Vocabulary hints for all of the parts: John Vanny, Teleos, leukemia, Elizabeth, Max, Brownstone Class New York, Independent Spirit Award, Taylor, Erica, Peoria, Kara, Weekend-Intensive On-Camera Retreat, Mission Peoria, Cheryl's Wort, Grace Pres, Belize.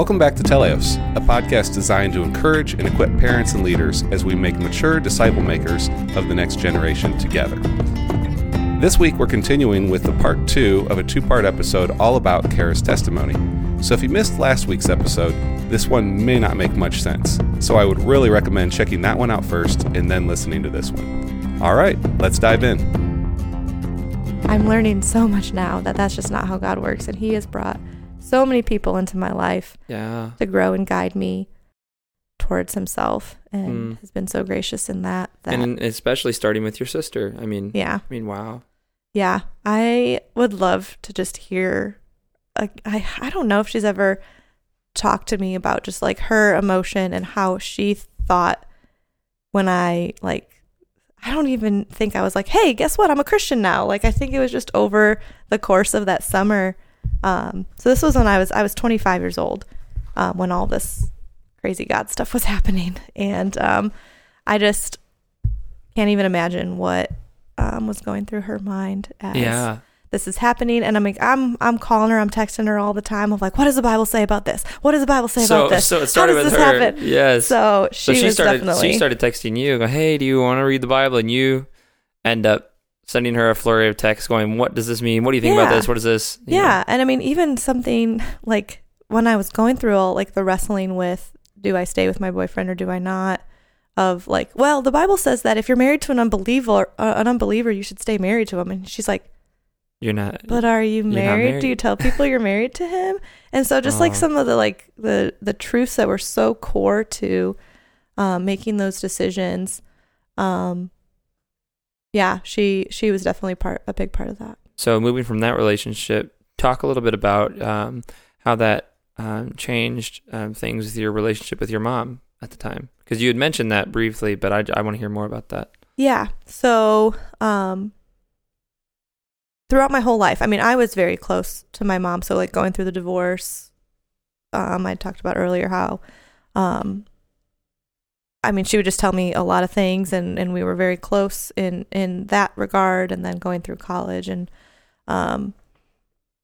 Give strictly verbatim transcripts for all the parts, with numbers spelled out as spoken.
Welcome back to Teleos, a podcast designed to encourage and equip parents and leaders as we make mature disciple makers of the next generation together. This week, we're continuing with the part two of a two-part episode all about Kara's testimony. So if you missed last week's episode, this one may not make much sense. So I would really recommend checking that one out first and then listening to this one. All right, let's dive in. I'm learning so much now that that's just not how God works, and He has brought so many people into my life yeah. to grow and guide me towards Himself, and mm. has been so gracious in that, that. And especially starting with your sister. I mean, yeah. I mean, wow. Yeah. I would love to just hear, like, I, I don't know if she's ever talked to me about just like her emotion and how she thought when I like, I don't even think I was like, hey, guess what? I'm a Christian now. Like, I think it was just over the course of that summer. Um, so this was when I was, I was twenty-five years old, um, when all this crazy God stuff was happening. And, um, I just can't even imagine what, um, was going through her mind as yeah. this is happening. And I'm like, I'm, I'm calling her, I'm texting her all the time of like, what does the Bible say about this? What does the Bible say so, about this? So it started with her. How does this happen? Yes. So she, so she was started, definitely. She started texting you, go, hey, do you want to read the Bible? And you end up sending her a flurry of texts going, what does this mean? What do you think yeah. about this? What is this? You yeah. know. And I mean, even something like when I was going through all like the wrestling with, do I stay with my boyfriend or do I not? Of like, well, the Bible says that if you're married to an unbeliever, uh, an unbeliever, you should stay married to him. And she's like, you're not, but are you married? married? Do you tell people you're married to him? And so just oh. like some of the, like the, the truths that were so core to um, making those decisions, um, yeah, she she was definitely part a big part of that. So moving from that relationship, talk a little bit about um, how that um, changed um, things with your relationship with your mom at the time. Because you had mentioned that briefly, but I, I want to hear more about that. Yeah, so um, throughout my whole life, I mean, I was very close to my mom. So like going through the divorce, um, I talked about earlier how... Um, I mean, she would just tell me a lot of things, and, and we were very close in, in that regard. And then going through college and um,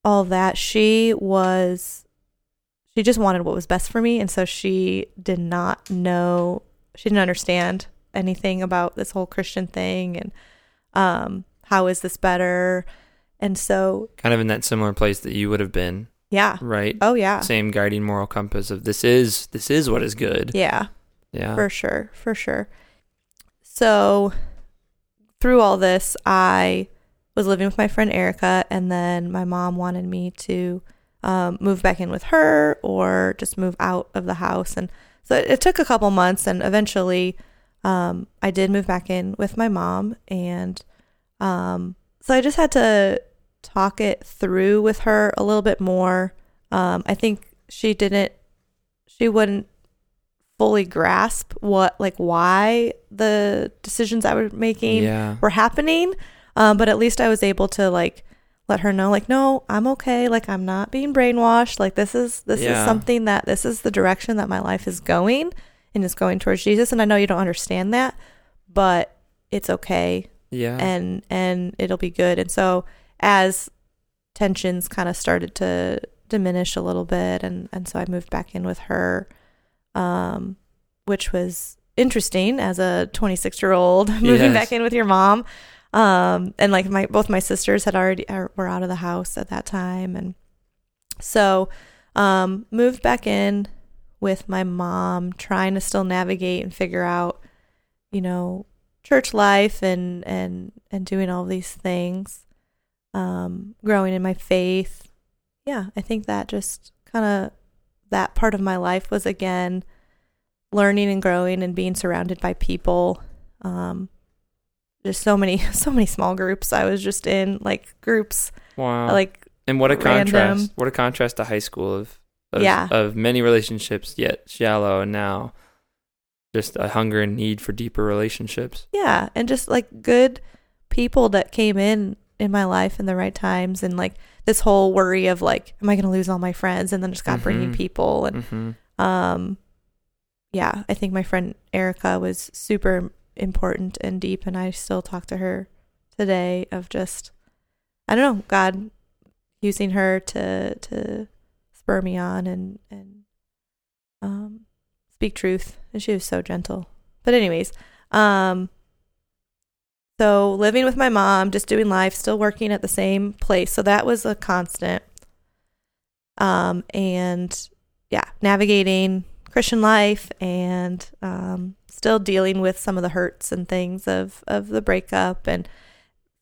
all that, she was, she just wanted what was best for me. And so she did not know, she didn't understand anything about this whole Christian thing and um, how is this better? And so. Kind of in that similar place that you would have been. Yeah. Right? Oh, yeah. Same guiding moral compass of this is, this is what is good. Yeah. Yeah. For sure, for sure. So through all this, I was living with my friend Erica, and then my mom wanted me to um, move back in with her or just move out of the house. And so it, it took a couple months, and eventually um, I did move back in with my mom. And um, so I just had to talk it through with her a little bit more. Um, I think she didn't, she wouldn't fully grasp what like why the decisions I was making yeah. were happening, um, but at least I was able to like let her know like, no, I'm okay, like I'm not being brainwashed, like this is this yeah. is something that this is the direction that my life is going, and it's going towards Jesus, and I know you don't understand that, but it's okay, yeah and and it'll be good. And so as tensions kind of started to diminish a little bit, and and so I moved back in with her, Um, which was interesting as a twenty-six year old moving yes. back in with your mom. Um, and like my, both my sisters had already, uh, were out of the house at that time. And so, um, moved back in with my mom, trying to still navigate and figure out, you know, church life and, and, and doing all these things, um, growing in my faith. Yeah. I think that just kind of, that part of my life was, again, learning and growing and being surrounded by people. Um, just so many, so many small groups. I was just in like groups. Wow. Like, and what a random. contrast, what a contrast to high school of, of, yeah. of many relationships, yet shallow. And now just a hunger and need for deeper relationships. Yeah. And just like good people that came in, in my life in the right times, and like this whole worry of like, am I going to lose all my friends? And then just got mm-hmm. bringing people. And, mm-hmm. um, yeah, I think my friend Erica was super important and deep. And I still talk to her today of just, I don't know, God using her to, to spur me on and, and um, speak truth. And she was so gentle. But anyways, um, so living with my mom, just doing life, still working at the same place. So that was a constant. Um, and yeah, navigating Christian life and um, still dealing with some of the hurts and things of, of the breakup and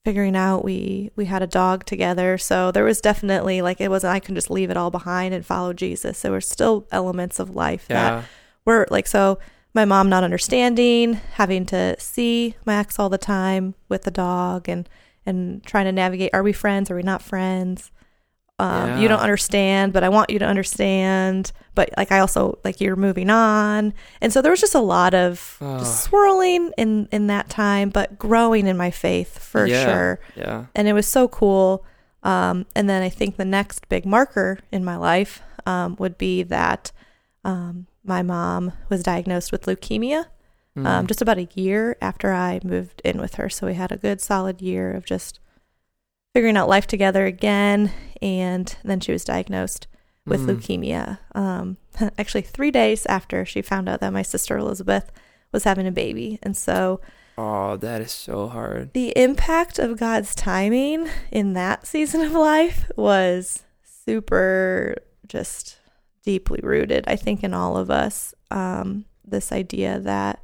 figuring out we, we had a dog together. So there was definitely, like, it wasn't, I can just leave it all behind and follow Jesus. There were still elements of life yeah. that were like, so my mom not understanding, having to see Max all the time with the dog and, and trying to navigate, are we friends? Are we not friends? Um, yeah. You don't understand, but I want you to understand. But like, I also like you're moving on. And so there was just a lot of oh. just swirling in, in that time, but growing in my faith for yeah. sure. Yeah. And it was so cool. Um, and then I think the next big marker in my life um, would be that um, my mom was diagnosed with leukemia mm. um, just about a year after I moved in with her. So we had a good solid year of just figuring out life together again, and then she was diagnosed with mm. leukemia. Um, actually, three days after she found out that my sister Elizabeth was having a baby, and so oh, that is so hard. The impact of God's timing in that season of life was super, just deeply rooted, I think, in all of us. Um, this idea that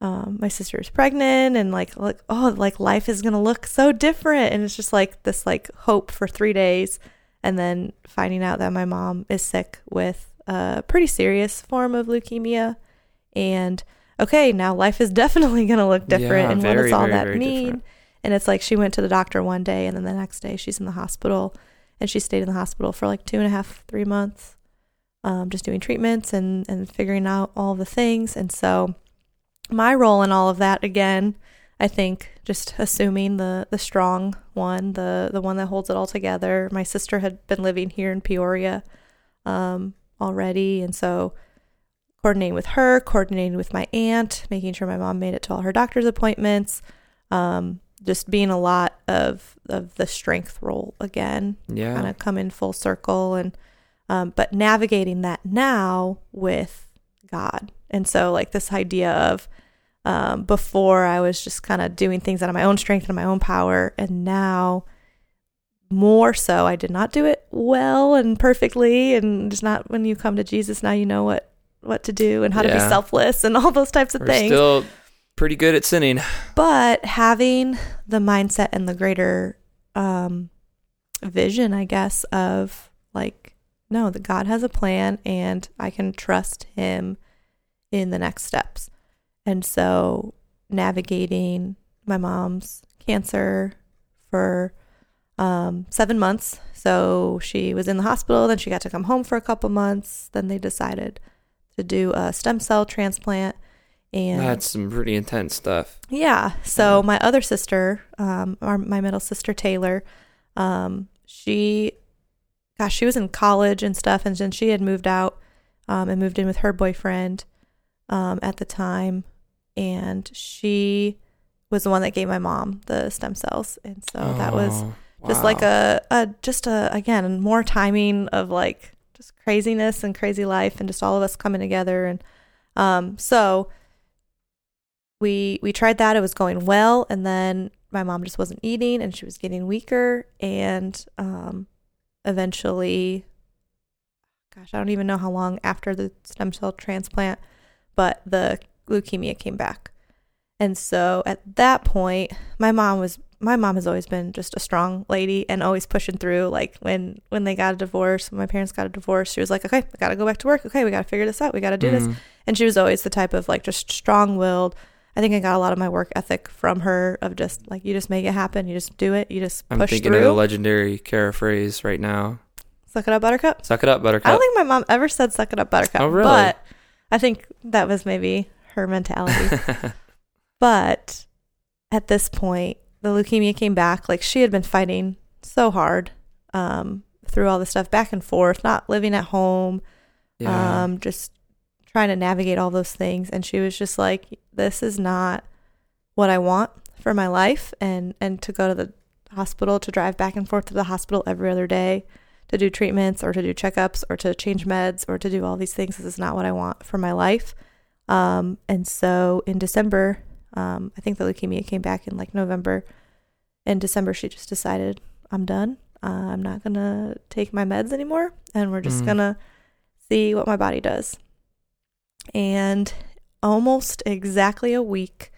Um, my sister is pregnant and like, like, oh, like life is going to look so different. And it's just like this like hope for three days. And then finding out that my mom is sick with a pretty serious form of leukemia. And okay, now life is definitely going to look different. Yeah, and very, what does all very, that very mean? Different. And it's like, she went to the doctor one day and then the next day she's in the hospital, and she stayed in the hospital for like two and a half, three months, um, just doing treatments and, and figuring out all the things. And so my role in all of that, again, I think just assuming the the strong one, the the one that holds it all together. My sister had been living here in Peoria um, already, and so coordinating with her, coordinating with my aunt, making sure my mom made it to all her doctor's appointments, um, just being a lot of, of the strength role again, yeah. kind of come in full circle, and um, but navigating that now with God. And so like this idea of um, before I was just kind of doing things out of my own strength and my own power. And now more so, I did not do it well and perfectly. And just not when you come to Jesus, now you know what, what to do and how yeah. to be selfless and all those types of We're things. Still pretty good at sinning. But having the mindset and the greater um, vision, I guess, of like, no, that God has a plan and I can trust him in the next steps. And so navigating my mom's cancer for um, seven months. So she was in the hospital, then she got to come home for a couple months. Then they decided to do a stem cell transplant. And that's some pretty intense stuff. Yeah. So yeah. my other sister, um, or my middle sister, Taylor, um, she, gosh, she was in college and stuff. And then she had moved out um, and moved in with her boyfriend Um, at the time, and she was the one that gave my mom the stem cells, and so oh, that was just wow. like a, a just a again more timing of like just craziness and crazy life, and just all of us coming together. And um, so we we tried that; it was going well, and then my mom just wasn't eating, and she was getting weaker, and um, eventually, gosh, I don't even know how long after the stem cell transplant, but the leukemia came back. And so at that point, my mom was, my mom has always been just a strong lady and always pushing through. Like when, when they got a divorce, when my parents got a divorce, she was like, okay, I got to go back to work. Okay, we got to figure this out. We got to do mm. this. And she was always the type of like just strong-willed. I think I got a lot of my work ethic from her of just like, you just make it happen. You just do it. You just push through. I'm thinking of the legendary Kara phrase right now. Suck it up, buttercup? Suck it up, buttercup. I don't think my mom ever said suck it up, buttercup. Oh, really? But I think that was maybe her mentality. But at this point, the leukemia came back. Like she had been fighting so hard um, through all the stuff back and forth, not living at home, yeah. um, just trying to navigate all those things. And she was just like, this is not what I want for my life. And, and to go to the hospital, to drive back and forth to the hospital every other day, to do treatments or to do checkups or to change meds or to do all these things. This is not what I want for my life. Um, and so in December, um, I think the leukemia came back in like November. In December, she just decided, I'm done. Uh, I'm not going to take my meds anymore. And we're just mm. going to see what my body does. And almost exactly a week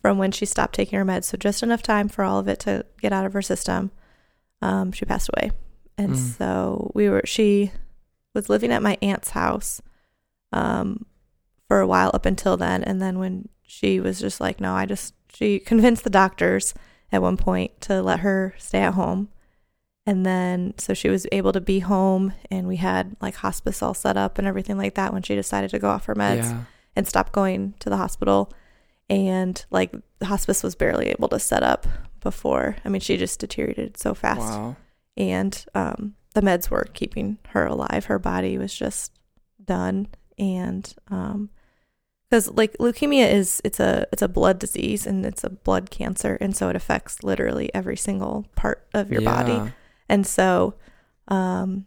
from when she stopped taking her meds, so just enough time for all of it to get out of her system, um, she passed away. And mm. so we were. She was living at my aunt's house um, for a while up until then. And then when she was just like, no, I just, she convinced the doctors at one point to let her stay at home. And then so she was able to be home, and we had like hospice all set up and everything like that when she decided to go off her meds yeah. and stop going to the hospital. And like the hospice was barely able to set up before. I mean, she just deteriorated so fast. Wow. And um, the meds were keeping her alive. Her body was just done. And um, because like leukemia is, it's a it's a blood disease, and it's a blood cancer. And so it affects literally every single part of your yeah. body. And so, um,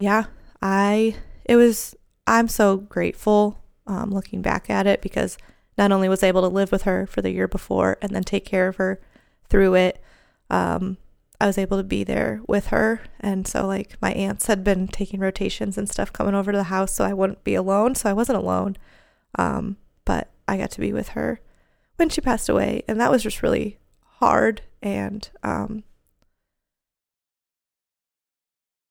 yeah, I, it was, I'm so grateful um, looking back at it, because not only was I able to live with her for the year before and then take care of her through it, um, I was able to be there with her. And so like my aunts had been taking rotations and stuff coming over to the house, so I wouldn't be alone. So I wasn't alone. Um, but I got to be with her when she passed away. And that was just really hard. And, um,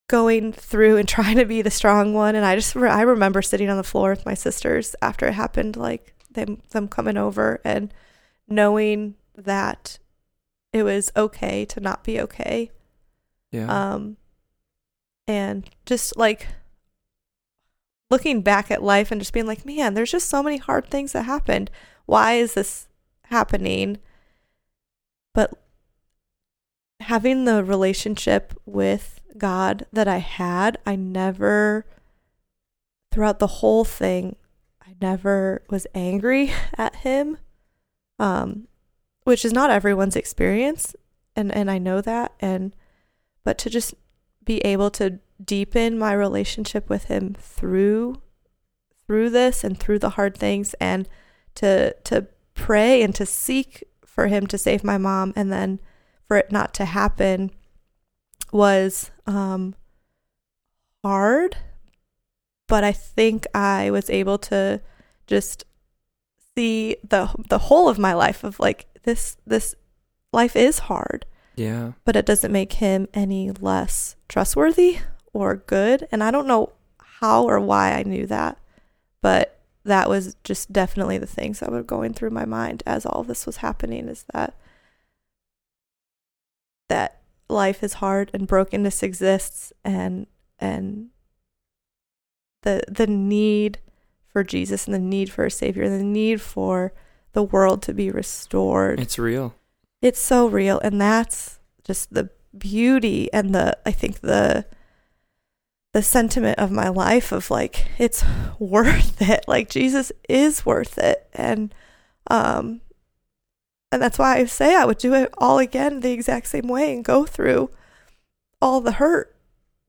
going through and trying to be the strong one. And I just, re- I remember sitting on the floor with my sisters after it happened, like them, them coming over and knowing that it was okay to not be okay. Yeah. Um, and just like looking back at life and just being like, man, there's just so many hard things that happened. Why is this happening? But having the relationship with God that I had, I never, throughout the whole thing, I never was angry at him, um, which is not everyone's experience, and, and I know that, and but to just be able to deepen my relationship with him through through this and through the hard things, and to to pray and to seek for him to save my mom, and then for it not to happen was um, hard, but I think I was able to just see the the whole of my life of like this this life is hard, yeah, but it doesn't make him any less trustworthy or good. And I don't know how or why I knew that, but that was just definitely the things that were going through my mind as all this was happening, is that that life is hard and brokenness exists, and and the the need for Jesus and the need for a savior and the need for the world to be restored. It's real. It's so real. And that's just the beauty and the I think the the sentiment of my life of like, it's worth it. Like Jesus is worth it. And um And that's why I say I would do it all again the exact same way and go through all the hurt,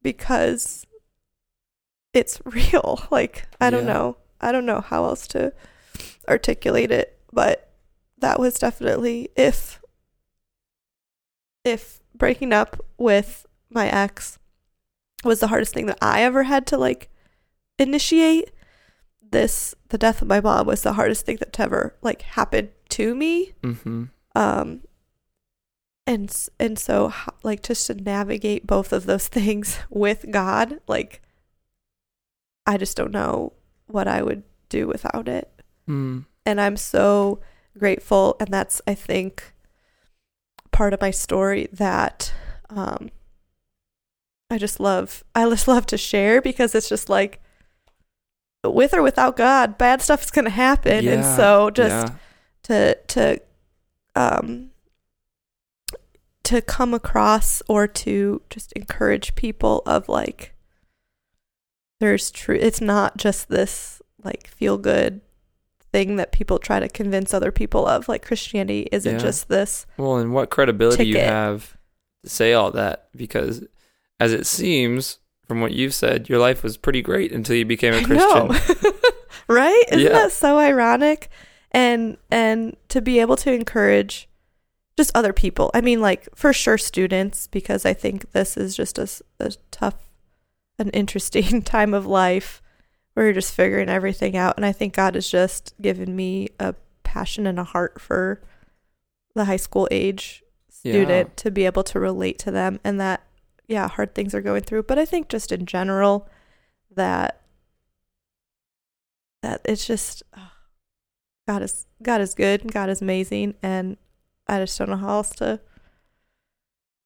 because it's real. Like, I yeah. don't know. I don't know how else to articulate it, but that was definitely if, if breaking up with my ex was the hardest thing that I ever had to like initiate, this, the death of my mom was the hardest thing that ever like happened to me. Mm-hmm. Um, and, and so like just to navigate both of those things with God, like, I just don't know what I would do without it. Mm. And I'm so grateful. And that's, I think, part of my story that, um, I just love, I just love to share, because it's just like, with or without God, bad stuff is going to happen. Yeah. And so just, yeah. to to um to come across or to just encourage people of like, there's true, it's not just this like feel good thing that people try to convince other people of, like Christianity isn't yeah. just this. Well, and what credibility ticket. You have to say all that, because as it seems from what you've said, your life was pretty great until you became a Christian. I know. Right? Isn't yeah. that so ironic? And and to be able to encourage just other people. I mean, like, for sure students, because I think this is just a, a tough, an interesting time of life where you're just figuring everything out. And I think God has just given me a passion and a heart for the high school age student yeah. to be able to relate to them and that, yeah, hard things are going through. But I think just in general that that it's just oh, God is God is good and God is amazing, and I just don't know how else to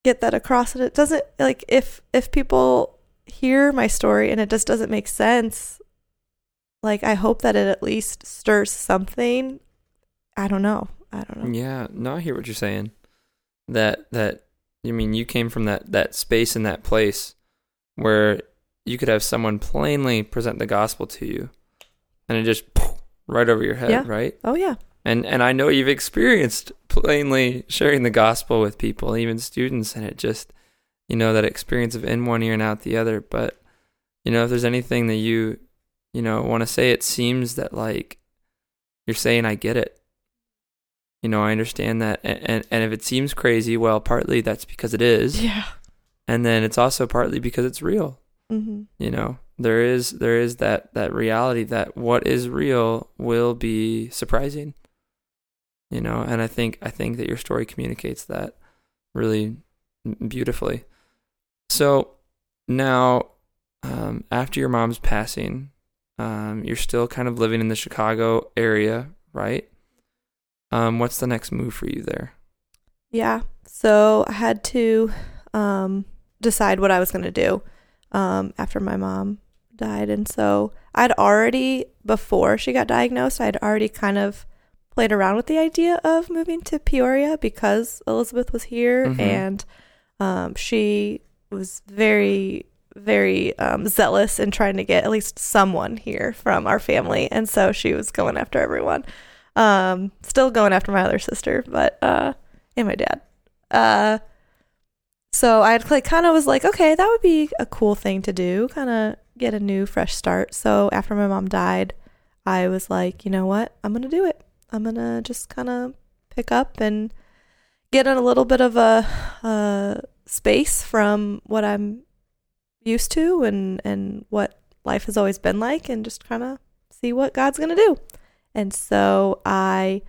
get that across. And it doesn't, like, if if people hear my story and it just doesn't make sense, like, I hope that it at least stirs something. I don't know. I don't know. Yeah, no, I hear what you're saying. That that I mean, you came from that that space and that place where you could have someone plainly present the gospel to you, and it just poof, right over your head, yeah. right? Oh yeah. And and I know you've experienced plainly sharing the gospel with people, even students, and it just, you know, that experience of in one ear and out the other. But, you know, if there's anything that you, you know, want to say, it seems that, like, you're saying, I get it. You know, I understand that. And, and, and if it seems crazy, well, partly that's because it is. Yeah. And then it's also partly because it's real. Mm-hmm. You know, there is there is that, that reality that what is real will be surprising. You know, and I think I think that your story communicates that really beautifully. So now, um, after your mom's passing, um, you're still kind of living in the Chicago area, right? Um, what's the next move for you there? Yeah, so I had to um, decide what I was going to do um, after my mom died. And so I'd already, before she got diagnosed, I'd already kind of played around with the idea of moving to Peoria because Elizabeth was here. Mm-hmm. And um, she was very, very um, zealous in trying to get at least someone here from our family. And so she was going after everyone. Um, still going after my other sister, but, uh, and my dad. Uh, so I like, kind of was like, okay, that would be a cool thing to do, kind of get a new fresh start. So after my mom died, I was like, you know what, I'm going to do it. I'm going to just kind of pick up and get in a little bit of a, uh, space from what I'm used to and, and what life has always been like, and just kind of see what God's going to do. And so I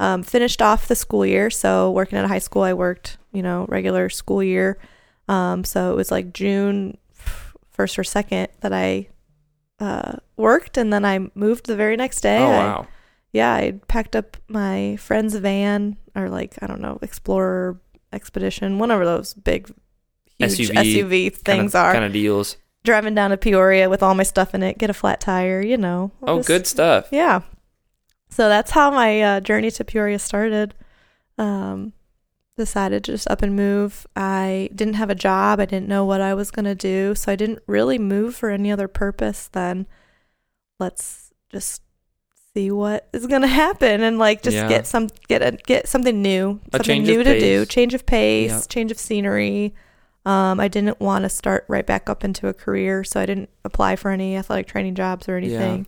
um, finished off the school year. So working at a high school, I worked, you know, regular school year. Um, so it was like June first or second that I uh, worked. And then I moved the very next day. Oh, wow. I, yeah, I packed up my friend's van or like, I don't know, Explorer, Expedition, one of those big, huge S U V, S U V things kinda, are. Kind of deals. Driving down to Peoria with all my stuff in it, get a flat tire, you know. Oh, just, good stuff. Yeah. So that's how my uh, journey to Peoria started. Um, decided to just up and move. I didn't have a job. I didn't know what I was going to do. So I didn't really move for any other purpose than let's just see what is going to happen and like just yeah. get some get a, get something new, a something new to do, change of pace, yep. change of scenery. Um, I didn't want to start right back up into a career, so I didn't apply for any athletic training jobs or anything.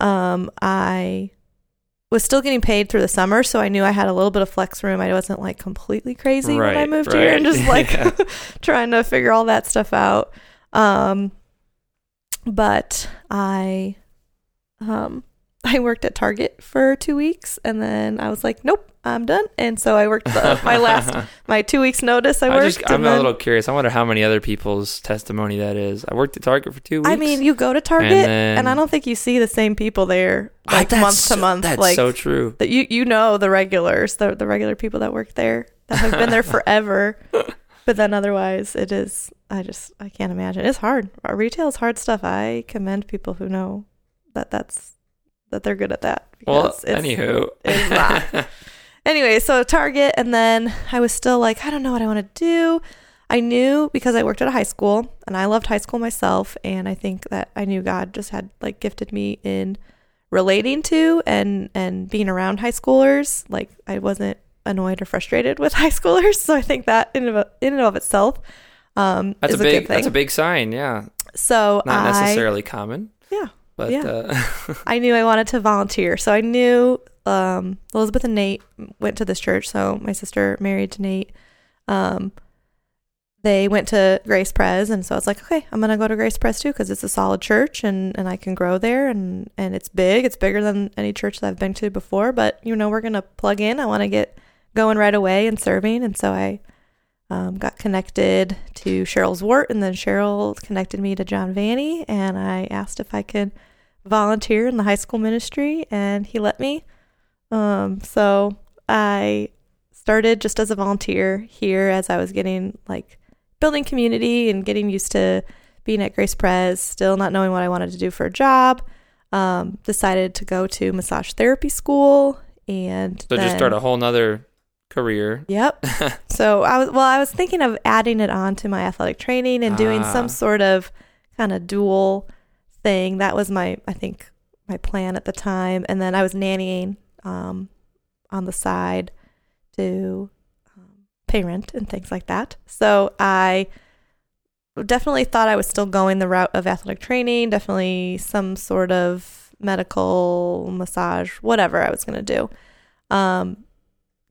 Yeah. Um, I was still getting paid through the summer, so I knew I had a little bit of flex room. I wasn't like completely crazy right, when I moved right. here and just like yeah. trying to figure all that stuff out. Um, but I, um, I worked at Target for two weeks, and then I was like, nope, I'm done. And so I worked the, my last my two weeks notice. I worked. I just, I'm then, a little curious. I wonder how many other people's testimony that is. I worked at Target for two weeks. I mean, you go to Target, and, then, and I don't think you see the same people there like I, month to month. That's like, so true. That you you know the regulars, the the regular people that work there that have been there forever. But then otherwise, it is. I just I can't imagine. It's hard. Retail is hard stuff. I commend people who know that that's that they're good at that. Well, it's, anywho, it's not. Anyway, so Target, and then I was still like, I don't know what I want to do. I knew because I worked at a high school, and I loved high school myself, and I think that I knew God just had like gifted me in relating to and, and being around high schoolers. Like I wasn't annoyed or frustrated with high schoolers, so I think that in, in and of itself um, that's is a, big, a good thing. That's a big sign, yeah. So not I, necessarily common. Yeah. But yeah. Uh, I knew I wanted to volunteer. So I knew um, Elizabeth and Nate went to this church. So my sister married to Nate. Um, they went to Grace Pres. And so I was like, okay, I'm going to go to Grace Pres too, because it's a solid church and, and I can grow there. And, and it's big. It's bigger than any church that I've been to before. But, you know, we're going to plug in. I want to get going right away and serving. And so I um, got connected to Cheryl's Wort. And then Cheryl connected me to John Vanny. And I asked if I could volunteer in the high school ministry. And he let me. Um, so I started just as a volunteer here as I was getting like building community and getting used to being at Grace Pres, still not knowing what I wanted to do for a job. Um, decided to go to massage therapy school, and so then, just start a whole nother career. Yep. so I was well, I was thinking of adding it on to my athletic training and ah. doing some sort of kind of dual thing. That was my, I think, my plan at the time. And then I was nannying um, on the side to pay rent and things like that. So I definitely thought I was still going the route of athletic training, definitely some sort of medical massage, whatever I was going to do. Um,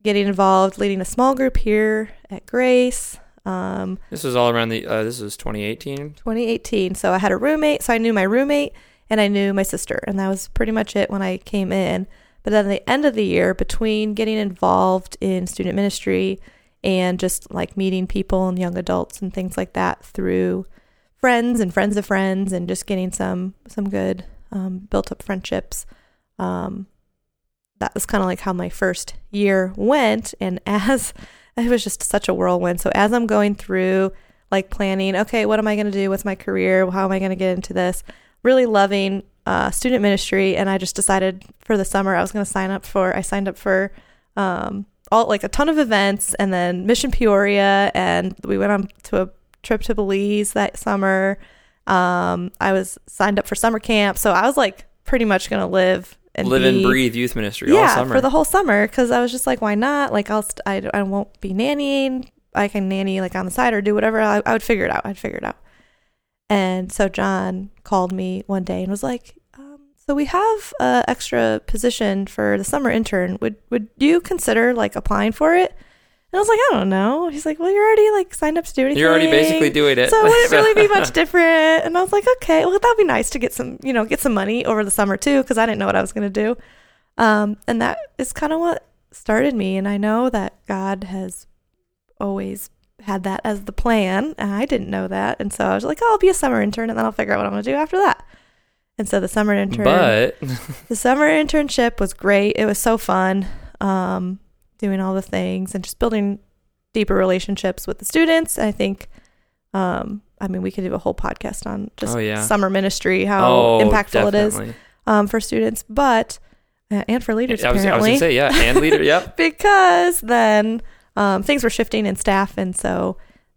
getting involved, leading a small group here at Grace. Um, this is all around the, uh, this is twenty eighteen? twenty eighteen. So I had a roommate. So I knew my roommate and I knew my sister. And that was pretty much it when I came in. But then at the end of the year, between getting involved in student ministry and just like meeting people and young adults and things like that through friends and friends of friends and just getting some some good um, built up friendships. Um, that was kind of like how my first year went. And as it was just such a whirlwind. So as I'm going through like planning, okay, what am I going to do? What's my career? How am I going to get into this? Really loving uh, student ministry. And I just decided for the summer I was going to sign up for, I signed up for, um, all like a ton of events, and then Mission Peoria, and we went on to a trip to Belize that summer. Um, I was signed up for summer camp, so I was like pretty much going to live and live be, and breathe youth ministry yeah, all summer for the whole summer, because I was just like, why not? Like I'll st- I I won't be nannying. I can nanny like on the side or do whatever. I, I would figure it out. I'd figure it out. And so John called me one day and was like, so we have an extra position for the summer intern. Would would you consider like applying for it? And I was like, I don't know. He's like, well, you're already like signed up to do anything. You're already basically doing it. So it wouldn't really be much different. And I was like, okay, well, that'd be nice to get some, you know, get some money over the summer too, because I didn't know what I was going to do. Um, and that is kind of what started me. And I know that God has always had that as the plan. And I didn't know that. And so I was like, oh, I'll be a summer intern and then I'll figure out what I'm going to do after that. And so the summer intern, but the summer internship was great. It was so fun, um, doing all the things and just building deeper relationships with the students. I think, um, I mean, we could do a whole podcast on just oh, yeah. summer ministry, how oh, impactful definitely. it is um, for students, but uh, and for leaders. I was, apparently. I was going to say, yeah, and leader, yep. because then um, things were shifting in staff, and so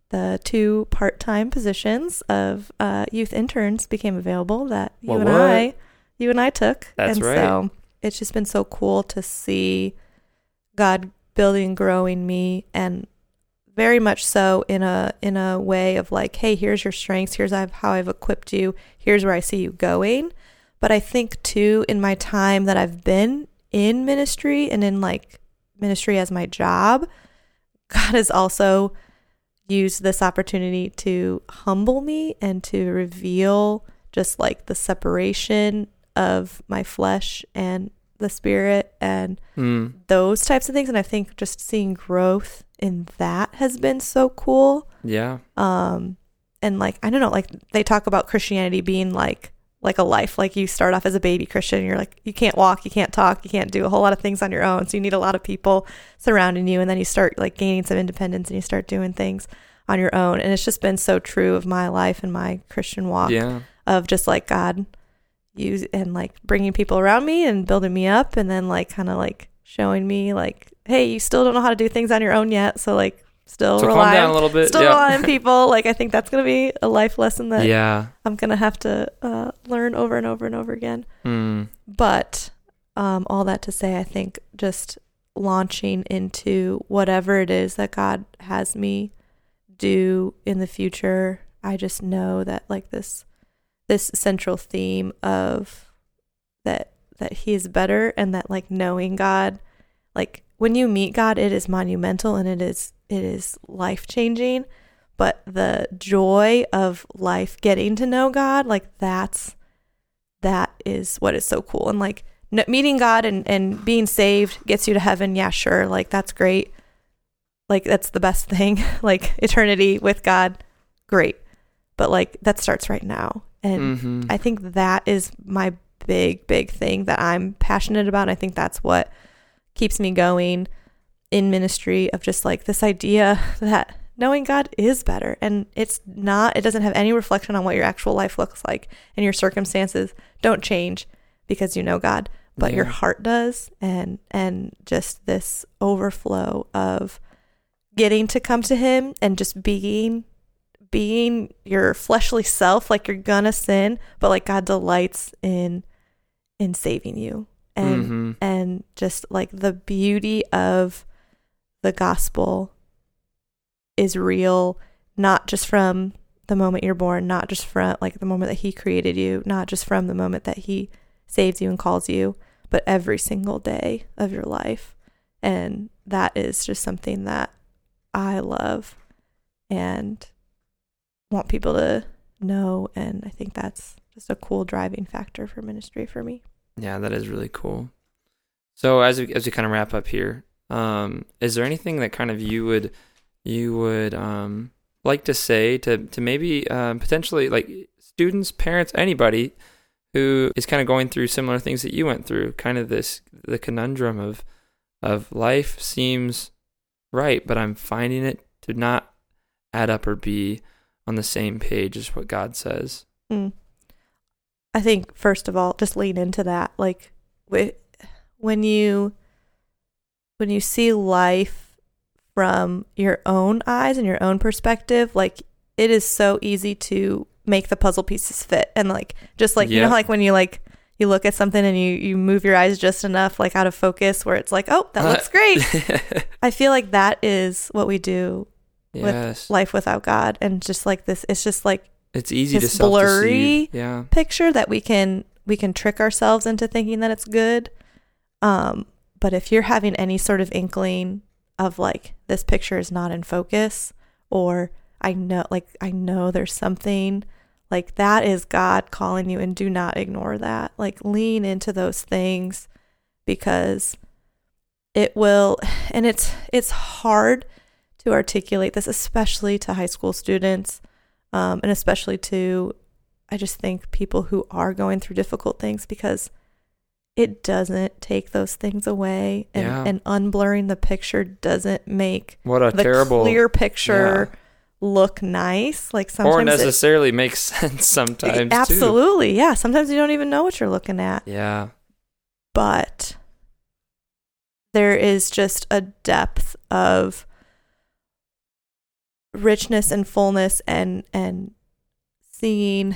the two part-time positions of uh, youth interns became available that you well, and what? I, you and I took. That's and right. So it's just been so cool to see God building, growing me, and very much so in a in a way of like, hey, here's your strengths, here's how I've equipped you, here's where I see you going. But I think too, in my time that I've been in ministry and in like ministry as my job, God is also use this opportunity to humble me and to reveal just like the separation of my flesh and the spirit and mm. those types of things. And I think just seeing growth in that has been so cool. Yeah. Um, and like, I don't know, like they talk about Christianity being like, like a life, like you start off as a baby Christian, you're like, you can't walk, you can't talk, you can't do a whole lot of things on your own. So you need a lot of people surrounding you. And then you start like gaining some independence and you start doing things on your own. And it's just been so true of my life and my Christian walk yeah. of just like God use and like bringing people around me and building me up. And then like, kind of like showing me like, hey, you still don't know how to do things on your own yet. So like still so rely on a little bit. Still yeah. rely on people. Like I think that's gonna be a life lesson that yeah. I'm gonna have to uh, learn over and over and over again. Mm. But um, all that to say, I think just launching into whatever it is that God has me do in the future. I just know that like this this central theme of that that he is better, and that like knowing God, like when you meet God, it is monumental and it is it is life-changing, but the joy of life getting to know God, like that's that is what is so cool. And like meeting God and, and being saved gets you to heaven. Yeah, sure. Like that's great. Like that's the best thing. Like eternity with God. Great. But like that starts right now. And mm-hmm. I think that is my big, big thing that I'm passionate about. I think that's what keeps me going in ministry, of just like this idea that knowing God is better, and it's not, it doesn't have any reflection on what your actual life looks like, and your circumstances don't change because you know God, but yeah. your heart does. And, and just this overflow of getting to come to him and just being, being your fleshly self, like you're gonna sin, but like God delights in, in saving you, and, mm-hmm. and just like the beauty of the gospel is real, not just from the moment you're born, not just from like the moment that he created you, not just from the moment that he saves you and calls you, but every single day of your life. And that is just something that I love and want people to know. And I think that's just a cool driving factor for ministry for me. Yeah, that is really cool. So as we, as we kind of wrap up here, um, is there anything that kind of you would you would um, like to say to, to maybe um, potentially like students, parents, anybody who is kind of going through similar things that you went through, kind of this, the conundrum of, of life seems right, but I'm finding it to not add up or be on the same page as what God says. Mm. I think, first of all, just lean into that. Like when you, when you see life from your own eyes and your own perspective, like it is so easy to make the puzzle pieces fit. And like just like yeah. you know, like when you like you look at something and you you move your eyes just enough, like out of focus, where it's like, oh, that uh, looks great. I feel like that is what we do yes. with life without God, and just like this, it's just like it's easy this to blurry yeah. picture that we can we can trick ourselves into thinking that it's good. Um, but if you're having any sort of inkling of like, this picture is not in focus, or I know, like, I know there's something, like that is God calling you, and do not ignore that. Like lean into those things, because it will, and it's, it's hard to articulate this, especially to high school students. Um, and especially to, I just think people who are going through difficult things, because it doesn't take those things away, and, yeah. and unblurring the picture doesn't make what a the terrible, clear picture yeah. look nice. Like sometimes or necessarily it, makes sense sometimes. It, absolutely, too. yeah. Sometimes you don't even know what you're looking at. Yeah, but there is just a depth of richness and fullness, and and seeing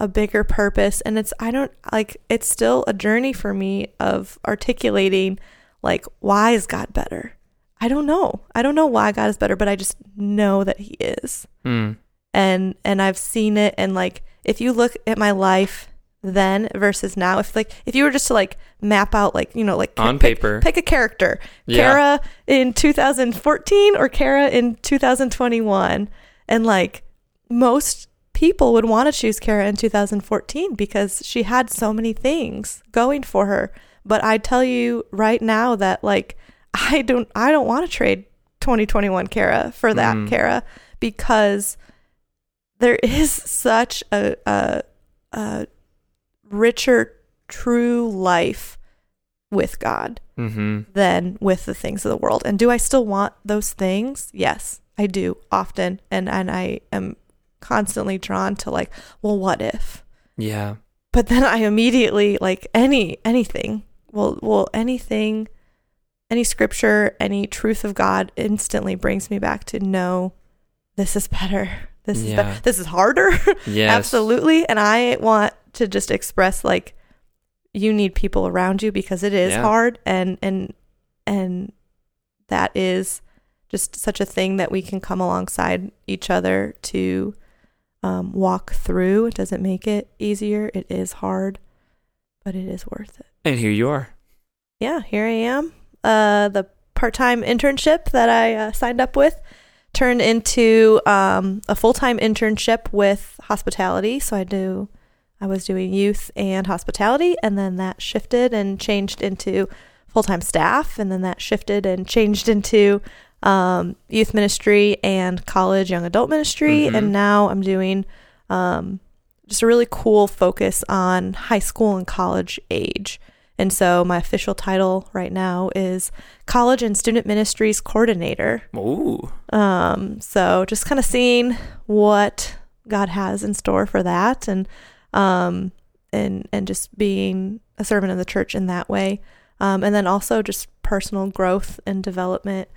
a bigger purpose. And it's, I don't like, it's still a journey for me of articulating like, why is God better? I don't know. I don't know why God is better, but I just know that he is. Mm. And, and I've seen it. And like, if you look at my life then versus now, if like, if you were just to like map out, like, you know, like on pick, paper, pick a character, yeah. Kara in two thousand fourteen or Kara in two thousand twenty-one. And like most people would want to choose Kara in two thousand fourteen because she had so many things going for her. But I tell you right now that like I don't I don't want to trade twenty twenty-one Kara for that mm. Kara, because there is such a, a, a richer, true life with God mm-hmm. than with the things of the world. And do I still want those things? Yes, I do often, and and I am constantly drawn to like, well, what if? Yeah. But then I immediately like any anything well well anything any scripture, any truth of God instantly brings me back to, no, this is better. This yeah. is better. This is harder. Yes. Absolutely. And I want to just express like, you need people around you, because it is yeah. hard, and and and that is just such a thing that we can come alongside each other to um, walk through. It doesn't make it easier. It is hard, but it is worth it. And here you are. Yeah, here I am. Uh, the part-time internship that I uh, signed up with turned into um, a full-time internship with hospitality. So I do, I was doing youth and hospitality, and then that shifted and changed into full-time staff, and then that shifted and changed into um, youth ministry and college young adult ministry, mm-hmm. and now I'm doing um, just a really cool focus on high school and college age. And so my official title right now is College and Student Ministries Coordinator. Ooh. Um, so just kind of seeing what God has in store for that, and um, and and just being a servant of the church in that way. Um, and then also just personal growth and development,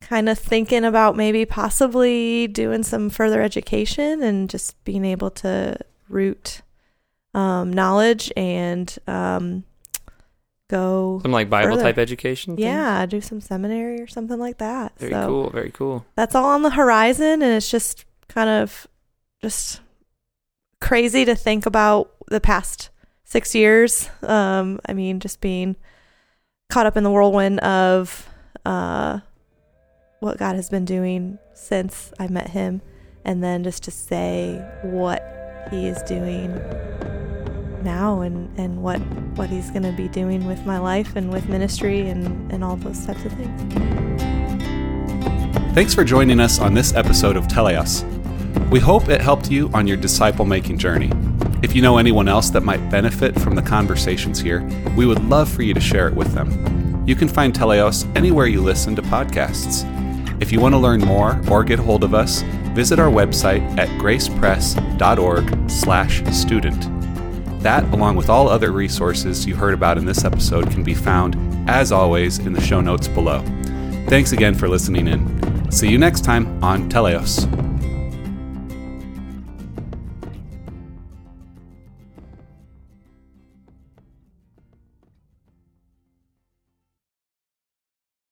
kind of thinking about maybe possibly doing some further education and just being able to root um, knowledge and um go some like Bible further. Type education things? Yeah, do some seminary or something like that. Very so cool, very cool. That's all on the horizon, and it's just kind of just crazy to think about the past six years. Um, I mean, just being caught up in the whirlwind of uh, what God has been doing since I met him, and then just to say what he is doing now, and and what what he's going to be doing with my life and with ministry and and all those types of things. Thanks for joining us on this episode of Teleos. We hope it helped you on your disciple making journey. If you know anyone else that might benefit from the conversations here, we would love for you to share it with them. You can find Teleos anywhere you listen to podcasts. If you want to learn more or get hold of us, visit our website at grace press dot org slash student. That, along with all other resources you heard about in this episode, can be found, as always, in the show notes below. Thanks again for listening in. See you next time on Teleos.